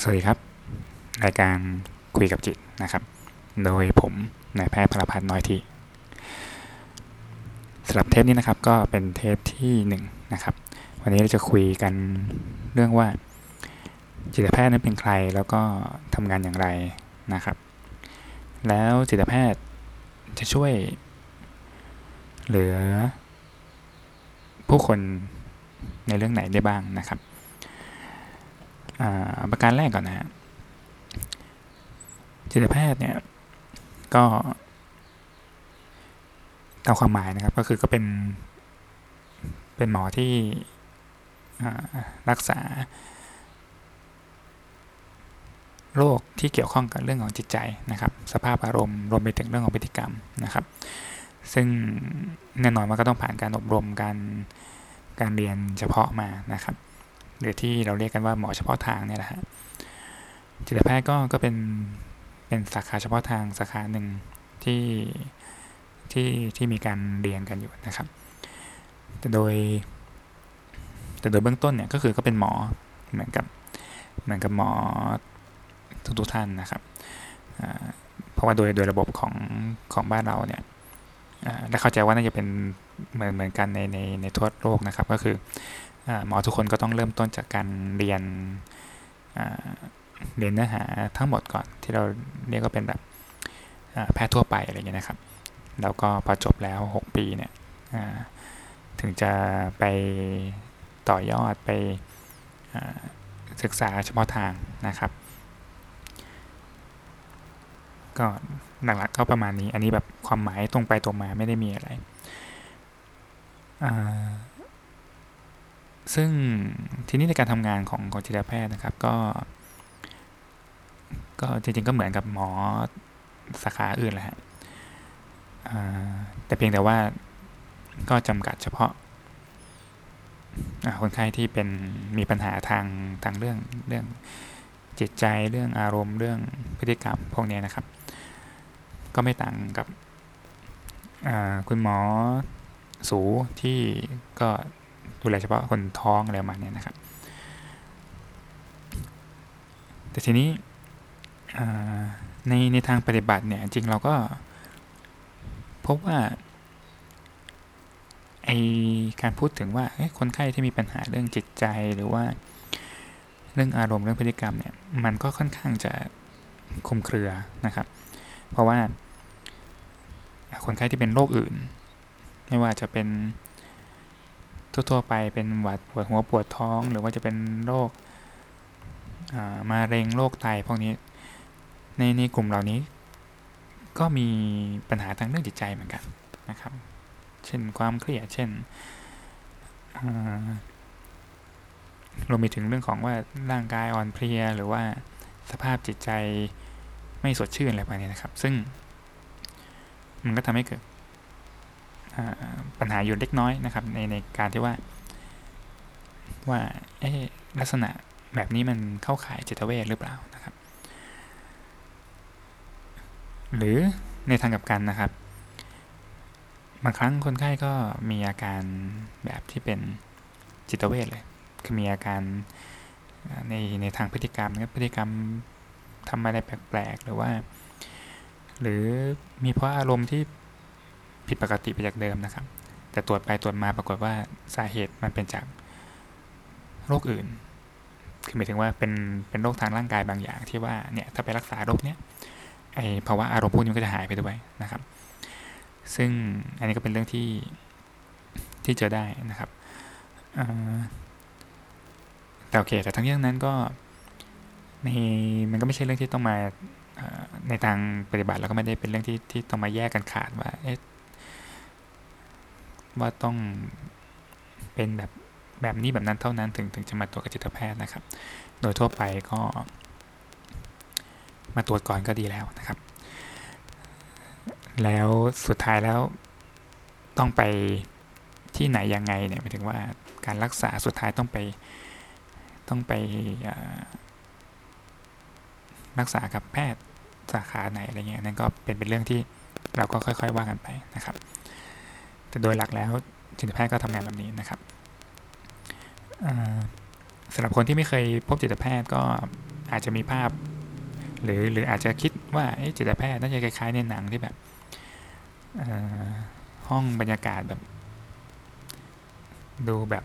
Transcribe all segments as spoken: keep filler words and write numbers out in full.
สวัสดีครับรายการคุยกับจิตนะครับโดยผมนายแพทย์พลพัฒน์น้อยทีสำหรับเทปนี้นะครับก็เป็นเทปที่หนึ่งนะครับวันนี้เราจะคุยกันเรื่องว่าจิตแพทย์นั้นเป็นใครแล้วก็ทำงานอย่างไรนะครับแล้วจิตแพทย์จะช่วยเหลือผู้คนในเรื่องไหนได้บ้างนะครับประการแรกก่อนนะฮะจิตแพทย์เนี่ยก็ตามความหมายนะครับก็คือก็เป็นเป็นหมอที่รักษาโรคที่เกี่ยวข้องกับเรื่องของจิตใจนะครับสภาพอารมณ์รวมไปถึงเรื่องของพฤติกรรมนะครับซึ่งแน่นอนว่าก็ต้องผ่านการอบรมการการเรียนเฉพาะมานะครับหรือที่เราเรียกกันว่าหมอเฉพาะทางเนี่ยแหละฮะจิตแพทย์ก็ก็เป็นเป็นสาขาเฉพาะทางสาขาหนึ่งที่ที่ที่มีการเรียนกันอยู่นะครับแต่โดยแต่โดยเบื้องต้นเนี่ยก็คือก็เป็นหมอเหมือนกับเหมือนกับหมอทุกๆท่านนะครับเพราะว่าโดยโดยระบบของของบ้านเราเนี่ยและเข้าใจว่าน่าจะเป็นเหมือนเหมือนกันในในในทั่วโลกนะครับก็คือหมอทุกคนก็ต้องเริ่มต้นจากการเรียนเรียนเนื้อหาทั้งหมดก่อนที่เราเรียกก็เป็นแบบแพทย์ทั่วไปอะไรอย่างเงี้ยนะครับแล้วก็พอจบแล้วหกปีเนี่ยถึงจะไปต่อยอดไปศึกษาเฉพาะทางนะครับก็หลักๆก็ประมาณนี้อันนี้แบบความหมายตรงไปตรงมาไม่ได้มีอะไรซึ่งทีนี้ในการทำงานของของจิตแพทย์นะครับก็ก็จริงๆก็เหมือนกับหมอสาขาอื่นแหละฮะแต่เพียงแต่ว่าก็จำกัดเฉพาะคนไข้ที่เป็นมีปัญหาทางทางเรื่องเรื่องจิตใจเรื่องอารมณ์เรื่องพฤติกรรมพวกนี้นะครับก็ไม่ต่างกับคุณหมอสูที่ก็ดูแลเฉพาะคนท้องอะไรประมาณนี้นะครับแต่ทีนี้ในในทางปฏิบัติเนี่ยจริงเราก็พบว่าไอการพูดถึงว่าคนไข้ที่มีปัญหาเรื่องจิตใจหรือว่าเรื่องอารมณ์เรื่องพฤติกรรมเนี่ยมันก็ค่อนข้างจะคลุมเครือนะครับเพราะว่าคนไข้ที่เป็นโรคอื่นไม่ว่าจะเป็นทั่วๆไปเป็นหวัดปวดหัวปวดท้องหรือว่าจะเป็นโรคมะเร็งโรคไตพวกนี้ในในกลุ่มเหล่านี้ก็มีปัญหาทางเรื่องจิตใจเหมือนกันนะครับเช่นความเครียดเช่นรวมไปถึงเรื่องของว่าร่างกายอ่อนเพลียหรือว่าสภาพจิตใจไม่สดชื่นอะไรแบบนี้นะครับซึ่งมันก็ทำให้เกิดปัญหาอยู่เล็กน้อยนะครับในในการที่ว่าว่าเอ๊ะลักษณะแบบนี้มันเข้าข่ายจิตเวชหรือเปล่านะครับหรือในทางกลับกันนะครับบางครั้งคนไข้ก็มีอาการแบบที่เป็นจิตเวชเลยคือมีอาการในในทางพฤติกรรมนะครับพฤติกรรมทำอะไรแปลกๆหรือว่าหรือมีเพราะอารมณ์ที่ผิดปกติไปจากเดิมนะครับแต่ตรวจไปตรวจมาปรากฏว่าสาเหตุมันเป็นจากโรคอื่นคือหมายถึงว่าเป็นเป็นโรคทางร่างกายบางอย่างที่ว่าเนี่ยถ้าไปรักษาโรคเนี้ยไอ้ภาวะอารมณ์พวกนี้มันก็จะหายไปด้วยนะครับซึ่งอันนี้ก็เป็นเรื่องที่ที่เจอได้นะครับแต่โอเคแต่ทั้งเรื่องนั้นก็ในมันก็ไม่ใช่เรื่องที่ต้องมาในทางปฏิบัติแล้วก็ไม่ได้เป็นเรื่องที่ที่ต้องมาแยกกันขาดว่าเอ๊ะว่าต้องเป็นแบบแบบนี้แบบนั้นเท่านั้นถึงถึงจะมาตรวจกับจิตแพทย์นะครับโดยทั่วไปก็มาตรวจก่อนก็ดีแล้วนะครับแล้วสุดท้ายแล้วต้องไปที่ไหนยังไงเนี่ยหมายถึงว่าการรักษาสุดท้ายต้องไปต้องไปรักษากับแพทย์สาขาไหนอะไรเงี้ยนั่นก็เป็นเป็นเรื่องที่เราก็ค่อยๆว่ากันไปนะครับแต่โดยหลักแล้วจิตแพทย์ก็ทำงานแบบนี้นะครับสำหรับคนที่ไม่เคยพบจิตแพทย์ก็ อาจจะมีภาพหรือหรืออาจจะคิดว่าจิตแพทย์น่าจะคล้ายๆในหนังที่แบบห้องบรรยากาศแบบดูแบบ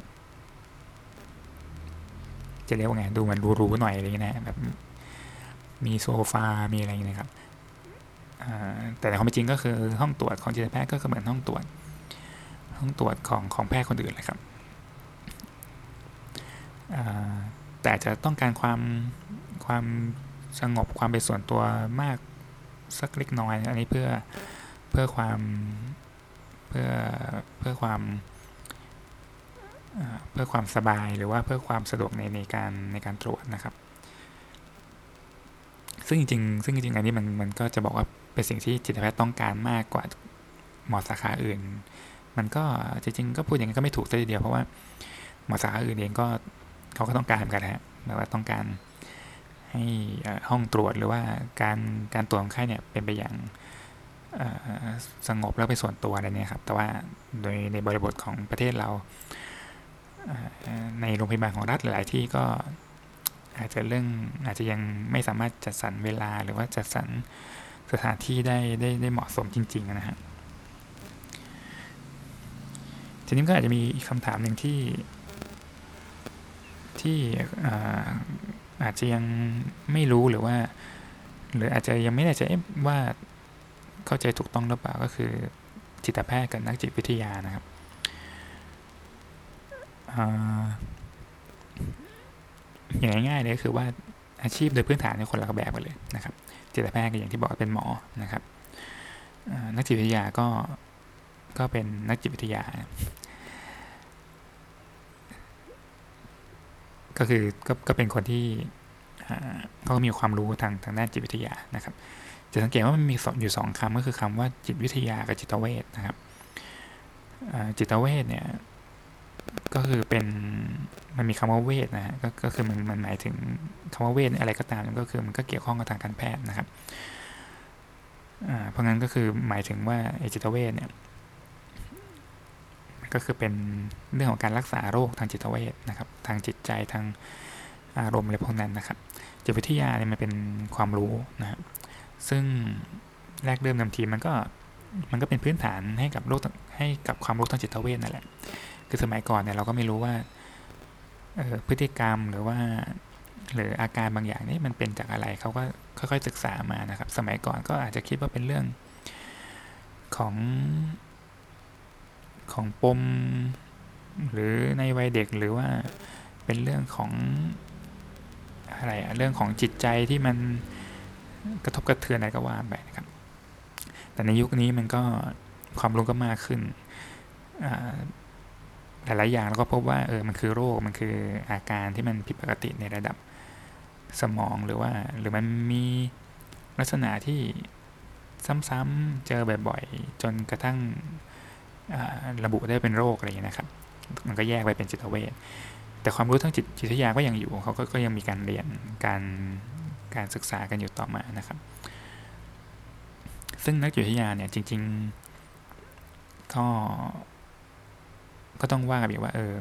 จะเรียกว่าไงดูมันรูๆหน่อยอะไรอย่างเงี้ยนะแบบมีโซฟามีอะไรอย่างเงี้ยครับแต่ในความเป็นจริงก็คือห้องตรวจของจิตแพทย์ก็เหมือนห้องตรวจห้องตรวจของของแพทย์คนอื่นเลยครับแต่จะต้องการความความสงบความเป็นส่วนตัวมากสักเล็กน้อยอันนี้เพื่อเพื่อความเพื่อเพื่อความเพื่อความสบายหรือว่าเพื่อความสะดวกในในการในการตรวจนะครับซึ่งจริงๆซึ่งจริงๆอันนี้มันมันก็จะบอกว่าเป็นสิ่งที่จิตแพทย์ต้องการมากกว่าหมอสาขาอื่นมันก็จริงๆก็พูดอย่างนี้ก็ไม่ถูกซะทีเดียวเพราะว่าหมอสาขาอื่นเองก็เขาก็ต้องการเหมือนกันฮะแต่ว่าต้องการให้ห้องตรวจหรือว่าการการตรวจของไข้เนี่ยเป็นไปอย่างสงบแล้วเป็นส่วนตัวอะไรเนี่ยครับแต่ว่าโดยในบริบทของประเทศเราในโรงพยาบาลของรัฐหลายที่ก็อาจจะเรื่องอาจจะยังไม่สามารถจัดสรรเวลาหรือว่าจัดสรรสถานที่ได้ได้ได้เหมาะสมจริงๆนะฮะทีนี้ก็อาจจะมีคำถามหนึ่งที่ที่อาจจะยังไม่รู้หรือว่าหรืออาจจะยังไม่แน่ใจว่าเข้าใจถูกต้องหรือเปล่าก็คือจิตแพทย์กับนักจิตวิทยานะครับอย่างง่ายๆเลยก็คือว่าอาชีพโดยพื้นฐานในคนละแบบกันเลยนะครับจิตแพทย์ก็อย่างที่บอกเป็นหมอนะครับนักจิตวิทยาก็ก็เป็นนักจิตวิทยาก็คือก็ก็เป็นคนที่เขามีความรู้ทางทางด้านจิตวิทยานะครับจะสังเกตว่ามันมีอยู่สองคำก็คือคำว่าจิตวิทยากับจิตเวชนะครับจิตเวชเนี่ยก็คือเป็นมันมีคำว่าเวชนะฮะ ก, ก็คือมันมันหมายถึงคำว่าเวชอะไรก็ตามก็คือมันก็เกี่ยวข้องกับทางการแพทย์นะครับเพราะงั้นก็คือหมายถึงว่าจิตเวชเนี่ยก็คือเป็นเรื่องของการรักษาโรคทางจิตเวชนะครับทางจิตใจทางอารมณ์อะไรพวกนั้นนะครับจิตวิทยาเนี่ยมันเป็นความรู้นะครับซึ่งแรกเริ่มนำทีมันก็มันก็เป็นพื้นฐานให้กับโรคให้กับความรู้ทางจิตเวชนั่นแหละคือสมัยก่อนเนี่ยเราก็ไม่รู้ว่าพฤติกรรมหรือว่าหรืออาการบางอย่างนี่มันเป็นจากอะไรเขาก็ค่อยๆศึกษามานะครับสมัยก่อนก็อาจจะคิดว่าเป็นเรื่องของของปมหรือในวัยเด็กหรือว่าเป็นเรื่องของอะไรอะเรื่องของจิตใจที่มันกระทบกระเทือนอะไรก็ว่าไปนะครับแต่ในยุคนี้มันก็ความรู้ก็มากขึ้นหลายๆอย่างแล้วก็พบว่าเออมันคือโรคมันคืออาการที่มันผิดปกติในระดับสมองหรือว่าหรือมันมีลักษณะที่ซ้ำๆเจอบ่อยๆจนกระทั่งระบุได้เป็นโรคอะไรอย่างนี้นะครับมันก็แยกไปเป็นจิตเวชแต่ความรู้ทางจิตจิตวิทยาก็ยังอยู่เขาก็ยังมีการเรียนการการศึกษากันอยู่ต่อมานะครับซึ่งนักจิตวิทยาเนี่ยจริงๆก็ก็ต้องว่ากันอีกว่าเออ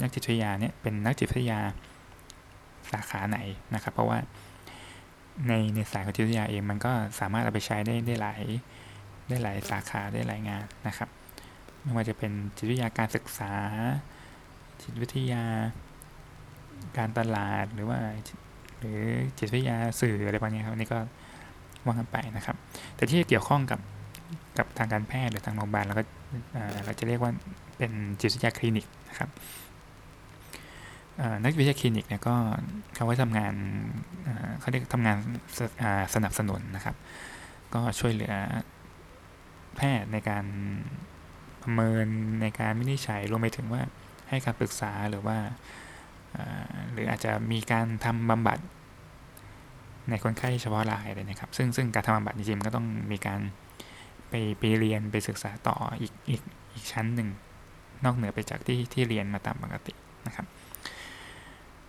นักจิตวิทยาเนี่ยเป็นนักจิตวิทยาสาขาไหนนะครับเพราะว่าในในสายของจิตวิทยาเองมันก็สามารถเอาไปใช้ได้ได้หลายได้หลายสาขาได้หลายงานนะครับไม่ว่าจะเป็นจิตวิทยาการศึกษาจิตวิทยาการตลาดหรือว่าหรือจิตวิทยาสื่ออะไรพวกนี้ครับนี่ก็ว่ากันไปนะครับแต่ที่เกี่ยวข้องกับกับทางการแพทย์หรือทางโรงพยาบาลเราก็เราจะเรียกว่าเป็นจิตวิทยาคลินิกนะครับนักจิตวิทยาคลินิกเนี่ยก็เขาไว้ทำงานเขาเรียกทำงานสนับสนุนนะครับก็ช่วยเหลือแพทย์ในการประเมินในการวินิจฉัยรวมไปถึงว่าให้การปรึกษาหรือว่าหรืออาจจะมีการทำบำบัดในคนไข้เฉพาะรายเลยนะครับซึ่งซึ่งการทำบำบัดจริงๆก็ต้องมีการไปไปเรียนไปศึกษาต่ออีกอีกอีกชั้นหนึ่งนอกเหนือไปจากที่ที่เรียนมาตามปกตินะครับ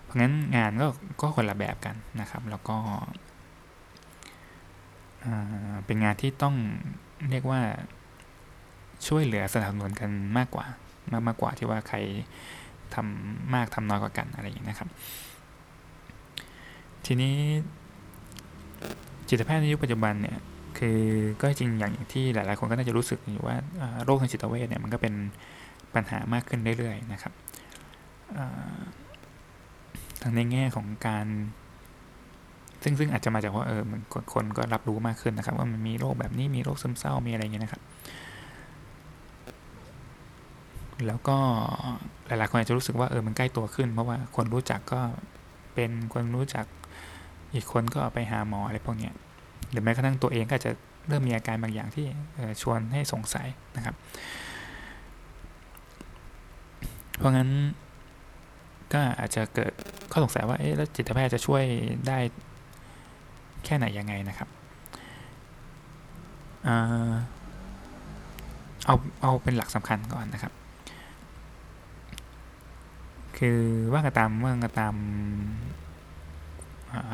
เพราะงั้นงานก็ก็คนละแบบกันนะครับแล้วก็เป็นงานที่ต้องเรียกว่าช่วยเหลือสนับสนุนกันมากกว่ามากมากกว่าที่ว่าใครทำมากทำน้อยกว่ากันอะไรอย่างนี้นะครับ ทีนี้จิตแพทย์ในยุคปัจจุบันเนี่ยคือก็จริงอย่างที่หลายๆคนก็น่าจะรู้สึกอยู่ว่าโรคทางจิตเวชเนี่ยมันก็เป็นปัญหามากขึ้นเรื่อยๆนะครับทั้งในแง่ของการซึ่งซึ่งอาจจะมาจากว่าเออมันคนก็รับรู้มากขึ้นนะครับว่ามันมีโรคแบบนี้มีโรคซึมเศร้ามีอะไรอย่างเงี้ยนะครับแล้วก็หลายๆคนอาจจะรู้สึกว่าเออมันใกล้ตัวขึ้นเพราะว่าคนรู้จักก็เป็นคนรู้จักอีกคนก็ไปหาหมออะไรพวกเนี้ยหรือแม้กระทั่งตัวเองก็จะเริ่มมีอาการบางอย่างที่ชวนให้สงสัยนะครับเพราะงั้นก็อาจจะเกิดข้อสงสัยว่าเอ๊ะแล้วจิตแพทย์จะช่วยได้แค่ไหนยังไงนะครับเอ่อเอาเอาเป็นหลักสำคัญก่อนนะครับคือว่ากันตามว่ากันตาม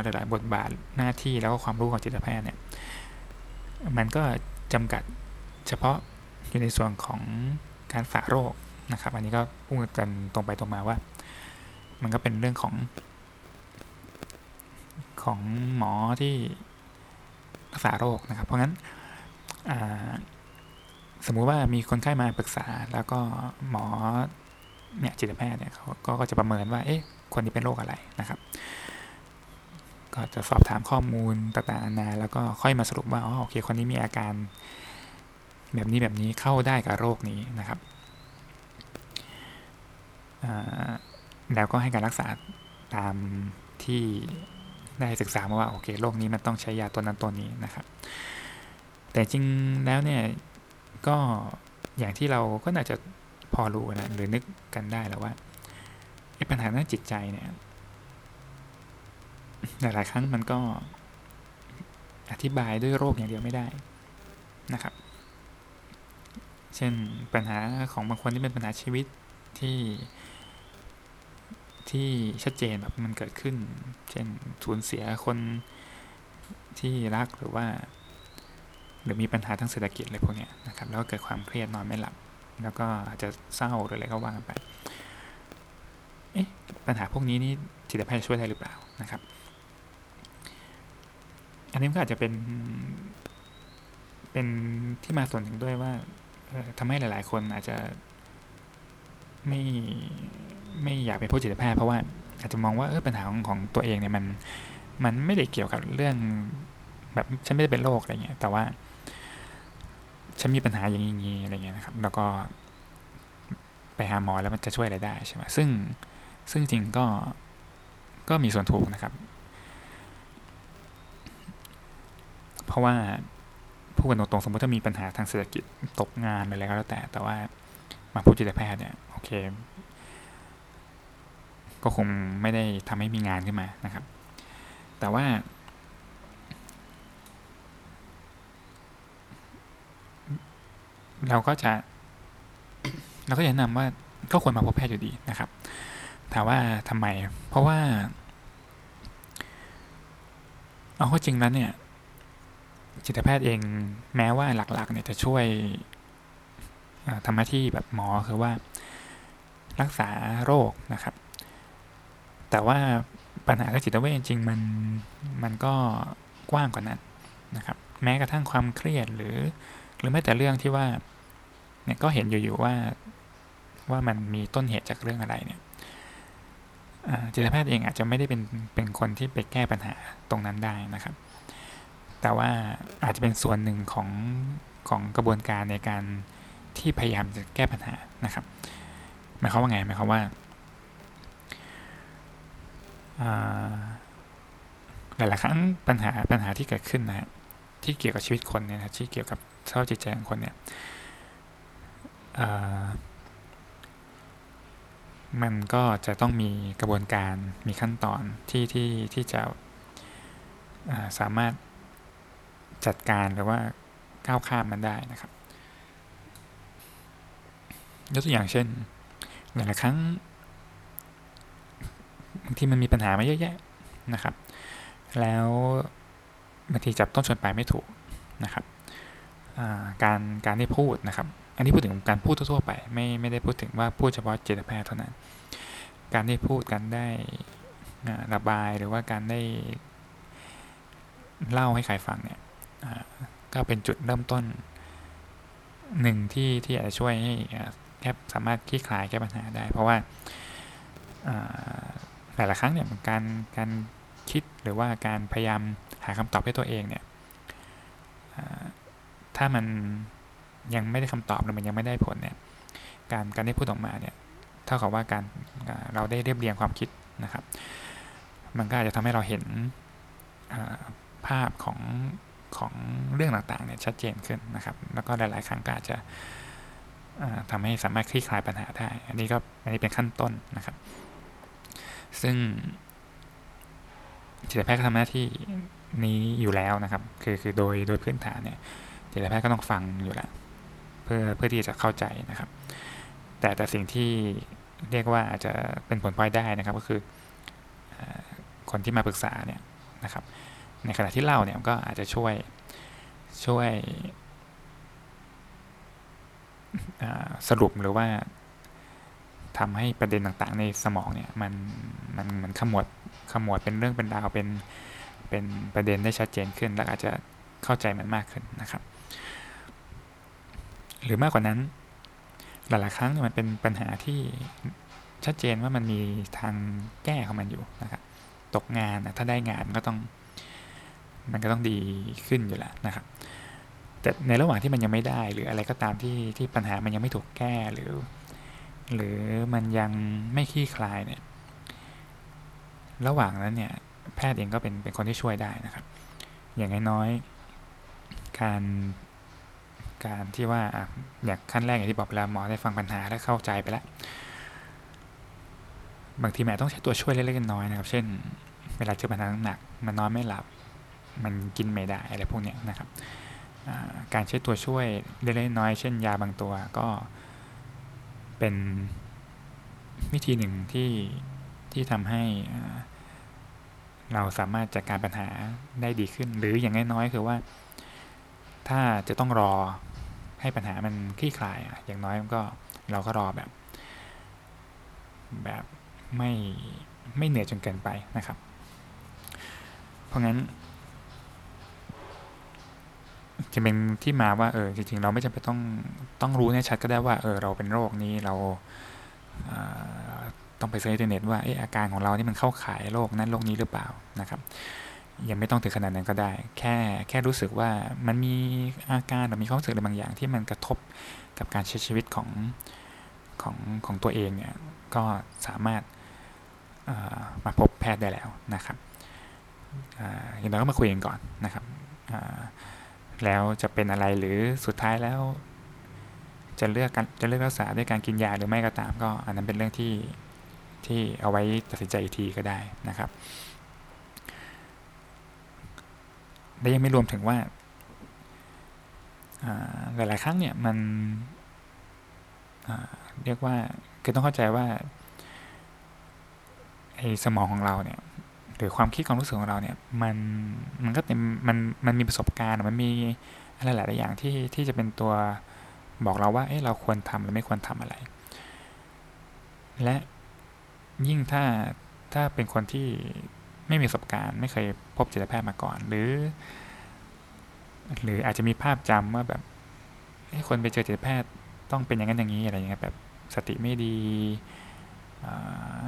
หลายๆบทบาทหน้าที่แล้วก็ความรู้ของจิตแพทย์เนี่ยมันก็จำกัดเฉพาะอยู่ในส่วนของการฝากโรคนะครับอันนี้ก็พูดกันตรงไปตรงมาว่ามันก็เป็นเรื่องของของหมอที่รักษาโรคนะครับเพราะงั้นสมมุติว่ามีคนไข้มาปรึกษาแล้วก็หมอเนี่ยจิตแพทย์เนี่ยเขาก็จะประเมินว่าเอ๊ะคนนี้เป็นโรคอะไรนะครับก็จะสอบถามข้อมูลต่างๆนานาแล้วก็ค่อยมาสรุปว่าอ๋อโอเคคนนี้มีอาการแบบนี้แบบนี้เข้าได้กับโรคนี้นะครับแล้วก็ให้การรักษาตามที่ได้ศึกษามาว่าโอเคโรคนี้มันต้องใช้ยาตัวนั้นตัวนี้นะครับแต่จริงแล้วเนี่ยก็อย่างที่เราก็น่าจะพอรู้นะหรือนึกกันได้แล้วว่าปัญหาด้านจิตใจเนี่ยหลายๆครั้งมันก็อธิบายด้วยโรคอย่างเดียวไม่ได้นะครับเช่นปัญหาของบางคนที่เป็นปัญหาชีวิตที่ที่ชัดเจนแบบมันเกิดขึ้นเช่นสูญเสียคนที่รักหรือว่าหรือมีปัญหาทางเศรษฐกิจอะไรพวกนี้นะครับแล้วก็เกิดความเครียดนอนไม่หลับแล้วก็อาจจะเศร้าหรืออะไรก็ว่ากันไปเอ๊ะปัญหาพวกนี้นี่จิตแพทย์ช่วยได้หรือเปล่านะครับอันนี้ก็อาจจะเป็นเป็นที่มาส่วนหนึ่งด้วยว่าทำให้หลายๆคนอาจจะไม่ไม่อยากเป็นผู้จิตแพทย์เพราะว่าอาจจะมองว่าเออปัญหาของของตัวเองเนี่ยมันมันไม่ได้เกี่ยวกับเรื่องแบบฉันไม่ได้เป็นโรคอะไรเงี้ยแต่ว่าฉันมีปัญหาอย่างนี้อะไรเงี้ยนะครับแล้วก็ไปหาหมอแล้วมันจะช่วยอะไรได้ใช่ไหมซึ่งซึ่งจริงก็ก็มีส่วนถูกนะครับเพราะว่าพูดกันตรงๆสมมติถ้ามีปัญหาทางเศรษฐกิจตกงานอะไรก็แล้วแต่แต่ว่ามาผู้จิตแพทย์เนี่ยโอเคก็คงไม่ได้ทำให้มีงานขึ้นมานะครับแต่ว่าเราก็จะเราก็แนะนำว่าก็ควรมาพบแพทย์อยู่ดีนะครับถามว่าทำไมเพราะว่าเอาข้อจริงแล้วเนี่ยจิตแพทย์เองแม้ว่าหลักๆเนี่ยจะช่วยทำหน้าที่แบบหมอคือว่ารักษาโรคนะครับแต่ว่าปัญหาทางจิตเวชจริงมันมันก็กว้างกว่านั้นนะครับแม้กระทั่งความเครียดหรือหรือแม้แต่เรื่องที่ว่าเนี่ยก็เห็นอยู่ๆว่าว่ามันมีต้นเหตุจากเรื่องอะไรเนี่ยจิตแพทย์เองอาจจะไม่ได้เป็นเป็นคนที่ไปแก้ปัญหาตรงนั้นได้นะครับแต่ว่าอาจจะเป็นส่วนหนึ่งของของกระบวนการในการที่พยายามจะแก้ปัญหานะครับหมายความว่าไงหมายความว่าหลายๆครั้งปัญหาปัญหาที่เกิดขึ้นนะที่เกี่ยวกับชีวิตคนเนี่ยนะที่เกี่ยวกับสภาพจิตใจของคนเนี่ยมันก็จะต้องมีกระบวนการมีขั้นตอนที่ที่ที่จะสามารถจัดการหรือว่าก้าวข้ามมันได้นะครับยกตัวอย่างเช่นหลายๆครั้งบางทีมันมีปัญหามาเยอะแยะนะครับแล้วบางทีจับต้นชนปลายไม่ถูกนะครับการการได้พูดนะครับอันนี้พูดถึงการพูดทั่วๆไปไม่ไม่ได้พูดถึงว่าพูดเฉพาะจิตแพทย์เท่านั้นการได้พูดการได้ ระบายหรือว่าการได้เล่าให้ใครฟังเนี่ยก็เป็นจุดเริ่มต้นหนึ่งที่ที่อาจจะช่วยให้แคปสามารถคลี่คลายแก้ปัญหาได้เพราะว่าหลายๆครั้งเนี่ยการการคิดหรือว่าการพยายามหาคำตอบให้ตัวเองเนี่ยถ้ามันยังไม่ได้คำตอบหรือมันยังไม่ได้ผลเนี่ยการการได้พูดออกมาเนี่ยเท่ากับว่าการเราได้เรียบเรียงความคิดนะครับมันก็อาจจะทำให้เราเห็นภาพของของเรื่องต่างๆเนี่ยชัดเจนขึ้นนะครับแล้วก็หลายๆครั้งก็อาจจะทำให้สามารถคลี่คลายปัญหาได้อันนี้ก็อันนี้เป็นขั้นต้นนะครับซึ่งจิตแพทย์ก็ทำหน้าที่นี้อยู่แล้วนะครับคือคือโดยโดยพื้นฐานเนี่ยจิตแพทย์ก็ต้องฟังอยู่แล้วเพื่อเพื่อที่จะเข้าใจนะครับแต่แต่สิ่งที่เรียกว่าอาจจะเป็นผลพลอยได้นะครับก็คือคนที่มาปรึกษาเนี่ยนะครับในขณะที่เล่าเนี่ยก็อาจจะช่วยช่วยสรุปหรือว่าทำให้ประเด็นต่างๆในสมองเนี่ยมันมันเหมือนขมวดขมวดเป็นเรื่องเป็นราวเป็นเป็นประเด็นได้ชัดเจนขึ้นและอาจจะเข้าใจมันมากขึ้นนะครับหรือมากกว่านั้นหลายๆครั้งมันเป็นปัญหาที่ชัดเจนว่ามันมีทางแก้ของมันอยู่นะครับตกงานนะถ้าได้งานก็ต้องมันก็ต้องดีขึ้นอยู่แล้วนะครับแต่ในระหว่างที่มันยังไม่ได้หรืออะไรก็ตามที่ที่ปัญหามันยังไม่ถูกแก้หรือหรือมันยังไม่คลี่คลายเนี่ยระหว่างนั้นเนี่ยแพทย์เองก็เป็นเป็นคนที่ช่วยได้นะครับอย่างน้อยๆการการที่ว่าอย่างขั้นแรกอย่างที่บอกเวลาหมอได้ฟังปัญหาและเข้าใจไปแล้วบางทีแม่ต้องใช้ตัวช่วยเล็กๆน้อยๆนะครับเช่นเวลาเจอปัญหาหนักมันนอนไม่หลับมันกินไม่ได้อะไรพวกนี้นะครับการใช้ตัวช่วยเล็กๆน้อยๆเช่นยาบางตัวก็เป็นวิธีหนึ่งที่ที่ทำให้เราสามารถจัดการปัญหาได้ดีขึ้นหรืออย่างน้อยๆคือว่าถ้าจะต้องรอให้ปัญหามันคลี่คลายอย่างน้อยก็เราก็รอแบบแบบไม่ไม่เหนื่อยจนเกินไปนะครับเพราะงั้นจะเป็นที่มาว่าเออจริงๆเราไม่จำเป็นต้องต้องรู้แน่ชัดก็ได้ว่าเออเราเป็นโรคนี้เราเอ่อต้องไปเสิร์ชอินเทอร์เน็ตว่าเอออาการของเรานี่มันเข้าข่ายโรคนั้นโรคนี้หรือเปล่านะครับยังไม่ต้องถึงขนาดนั้นก็ได้แค่แค่รู้สึกว่ามันมีอาการหรือมีความรู้สึกอะไรบางอย่างที่มันกระทบกับการใช้ชีวิตของของของตัวเองเนี่ยก็สามารถมาพบแพทย์ได้แล้วนะครับอย่างเราก็มาคุยกันก่อนนะครับแล้วจะเป็นอะไรหรือสุดท้ายแล้วจะเลือกการจะเลือกรักษาด้วยการกินยาหรือไม่ก็ตามก็อันนั้นเป็นเรื่องที่ที่เอาไว้ตัดสินใจอีกทีก็ได้นะครับและยังไม่รวมถึงว่าหลายๆครั้งเนี่ยมันเรียกว่าคือต้องเข้าใจว่าไอ้สมองของเราเนี่ยหรือความคิดความรู้สึกของเราเนี่ยมันมันก็เต็มมันมันมีประสบการณ์มันมีอะไรหลายอย่างที่ที่จะเป็นตัวบอกเราว่าเอ๊ะเราควรทำหรือไม่ควรทำอะไรและยิ่งถ้าถ้าเป็นคนที่ไม่มีประสบการณ์ไม่เคยพบจิตแพทย์มาก่อนหรือหรืออาจจะมีภาพจำว่าแบบเอ๊ะคนไปเจอจิตแพทย์ต้องเป็นอย่างนั้นอย่างนี้อะไรอย่างเงี้ยแบบสติไม่ดี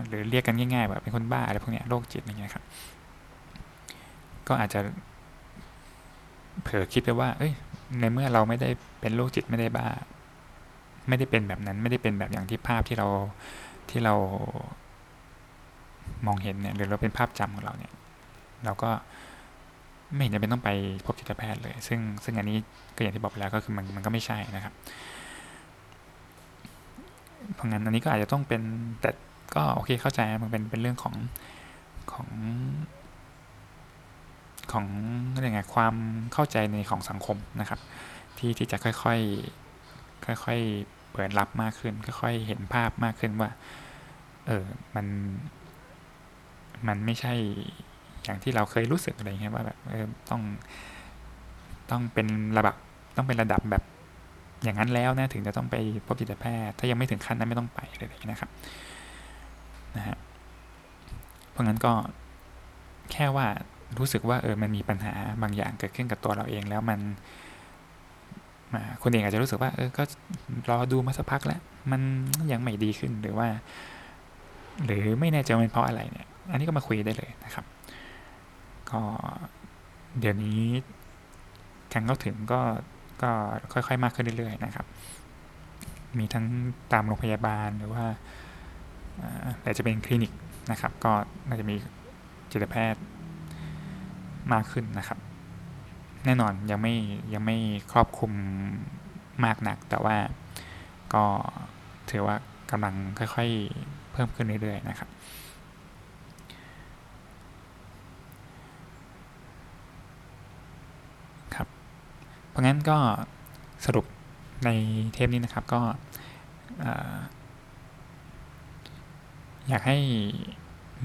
หรือเรียกกันง่ายๆแบบเป็นคนบ้าอะไรพวกนี้โรคจิตอะไรเงี้ยครับก็อาจจะเผลอคิดไปว่าเอ้ยในเมื่อเราไม่ได้เป็นโรคจิตไม่ได้บ้าไม่ได้เป็นแบบนั้นไม่ได้เป็นแบบอย่างที่ภาพที่เราที่เรามองเห็นเนี่ยหรือเราเป็นภาพจำของเราเนี่ยเราก็ไม่เห็นจะเป็นต้องไปพบจิตแพทย์เลยซึ่งซึ่งอันนี้ก็อย่างที่บอกไปแล้วก็คือมันมันก็ไม่ใช่นะครับเพราะงั้นอันนี้ก็อาจจะต้องเป็นแต่ก็โอเคเข้าใจมันเป็นเป็นเรื่องของของของอะไรเงี้ยความเข้าใจในของสังคมนะครับที่ที่จะค่อยๆค่อยๆเปิดรับมากขึ้นค่อยๆเห็นภาพมากขึ้นว่าเออมันมันไม่ใช่อย่างที่เราเคยรู้สึกอะไรเงี้ยว่าแบบเออต้องต้องเป็นระดับต้องเป็นระดับแบบอย่างนั้นแล้วนะถึงจะต้องไปพบจิตแพทย์ถ้ายังไม่ถึงขั้นนั้นไม่ต้องไปเลยนะครับนะฮะ ราะงั้นก็แค่ว่ารู้สึกว่าเออมันมีปัญหาบางอย่างเกิดขึ้นกับตัวเราเองแล้วมันคนเองอาจจะรู้สึกว่าเออก็รอดูมาสักพักแล้วมันยังไม่ดีขึ้นหรือว่าหรือไม่แน่ใจมันเพราะอะไรเนี่ยอันนี้ก็มาคุยได้เลยนะครับก็เดี๋ยวนี้ทางเข้าถึงก็ก็ค่อยๆมากขึ้นเรื่อยๆนะครับมีทั้งตามโรงพยาบาลหรือว่าอาจจะเป็นคลินิกนะครับก็น่าจะมีจิตแพทย์มากขึ้นนะครับแน่นอนยังไม่ยังไม่ครอบคลุมมากนักแต่ว่าก็ถือว่ากำลังค่อยๆเพิ่มขึ้นเรื่อยๆนะครับครับเพราะงั้นก็สรุปในเทปนี้นะครับก็อยากให้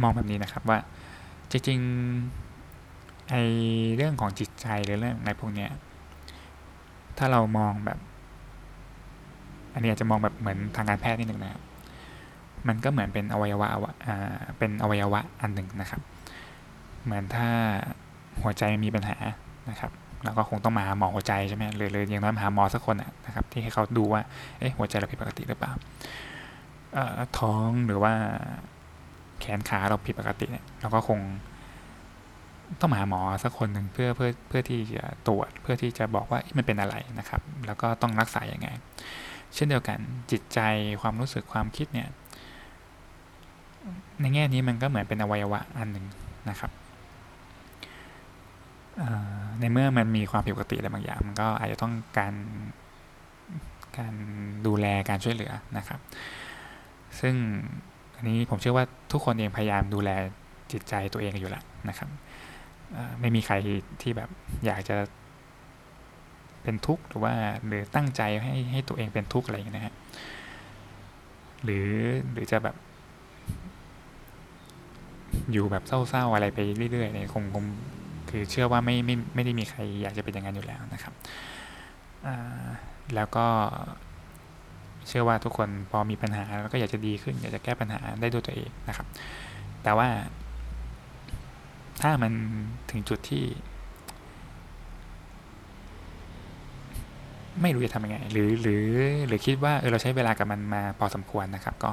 มองแบบนี้นะครับว่าจริงๆไอ้เรื่องของจิตใจหรือเรื่องอะไรพวกเนี้ยถ้าเรามองแบบอันนี้อาจจะมองแบบเหมือนทางการแพทย์นิดนึงนะครับมันก็เหมือนเป็นอวัยวะอ่าเป็นอวัยวะอันหนึ่งนะครับเหมือนถ้าหัวใจมีปัญหานะครับเราก็คงต้องมาหาหมอหัวใจใช่ไหมเลยเลยอย่างน้อยมาหาหมอสักคนนะครับที่ให้เขาดูว่าเอ๊ะหัวใจเราผิดปกติหรือเปล่าท้องหรือว่าแขนขาเราผิดปกติเนี่ยเราก็คงต้องมาหาหมอสักคนหนึ่งเพื่อเพื่อเพื่อที่จะตรวจเพื่อที่จะบอกว่ามันเป็นอะไรนะครับแล้วก็ต้องรักษาอย่างไงเช่นเดียวกันจิตใจความรู้สึกความคิดเนี่ยในแง่นี้มันก็เหมือนเป็นอวัยวะอันหนึ่งนะครับในเมื่อมันมีความผิดปกติอะไรบางอย่างมันก็อาจจะต้องการการดูแลการช่วยเหลือนะครับซึ่งอันนี้ผมเชื่อว่าทุกคนเองพยายามดูแลจิตใจตัวเองอยู่แล้วนะครับไม่มีใครที่แบบอยากจะเป็นทุกข์หรือว่าหรือตั้งใจให้ให้ตัวเองเป็นทุกข์อะไรอย่างเงี้ยนะฮะหรือหรือจะแบบอยู่แบบเศร้าๆอะไรไปเรื่อยๆเนี่ยคงคงคือเชื่อว่าไม่ไม่ไม่ได้มีใครอยากจะเป็นอย่างนั้นอยู่แล้วนะครับแล้วก็เชื่อว่าทุกคนพอมีปัญหาแล้วก็อยากจะดีขึ้นอยากจะแก้ปัญหาได้ด้วยตัวเองนะครับแต่ว่าถ้ามันถึงจุดที่ไม่รู้จะทำยังไงหรือหรือหรือคิดว่าเออเราใช้เวลากับมันมาพอสมควรนะครับก็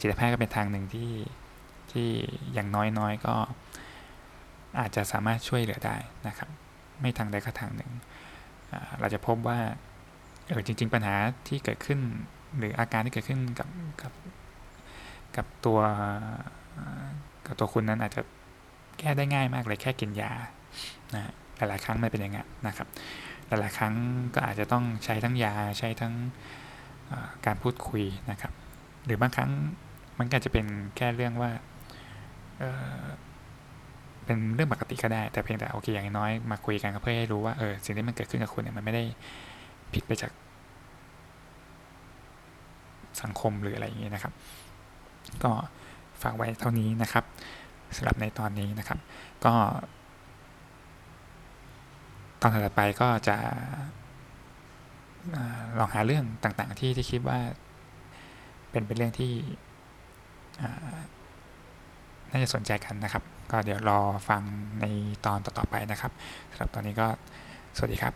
จิตแพทย์ก็เป็นทางหนึ่งที่ที่อย่างน้อยๆก็อาจจะสามารถช่วยเหลือได้นะครับไม่ทางใดก็ทางหนึ่งเราจะพบว่าเออจริงๆปัญหาที่เกิดขึ้นหรืออาการที่เกิดขึ้นกับกับกับตัวกับตัวคุณนั้นอาจจะแก้ได้ง่ายมากเลยแค่กินยานะหลายๆครั้งมันเป็นอย่างนั้นนะครับหลายๆครั้งก็อาจจะต้องใช้ทั้งยาใช้ทั้งการพูดคุยนะครับหรือบางครั้งมันก็จะเป็นแค่เรื่องว่าเออเป็นเรื่องปกติก็ได้แต่เพียงแต่โอเคอย่างน้อยมาคุยกันเพื่อให้รู้ว่าเออสิ่งที่มันเกิดขึ้นกับคุณเนี่ยมันไม่ได้ผิดไปจากสังคมหรืออะไรอย่างนี้นะครับก็ฝากไว้เท่านี้นะครับสำหรับในตอนนี้นะครับก็ตอนถัดไปก็จะลองหาเรื่องต่างๆที่ที่คิดว่าเป็นเป็นเรื่องที่น่าจะสนใจกันนะครับก็เดี๋ยวรอฟังในตอนต่อๆไปนะครับสำหรับตอนนี้ก็สวัสดีครับ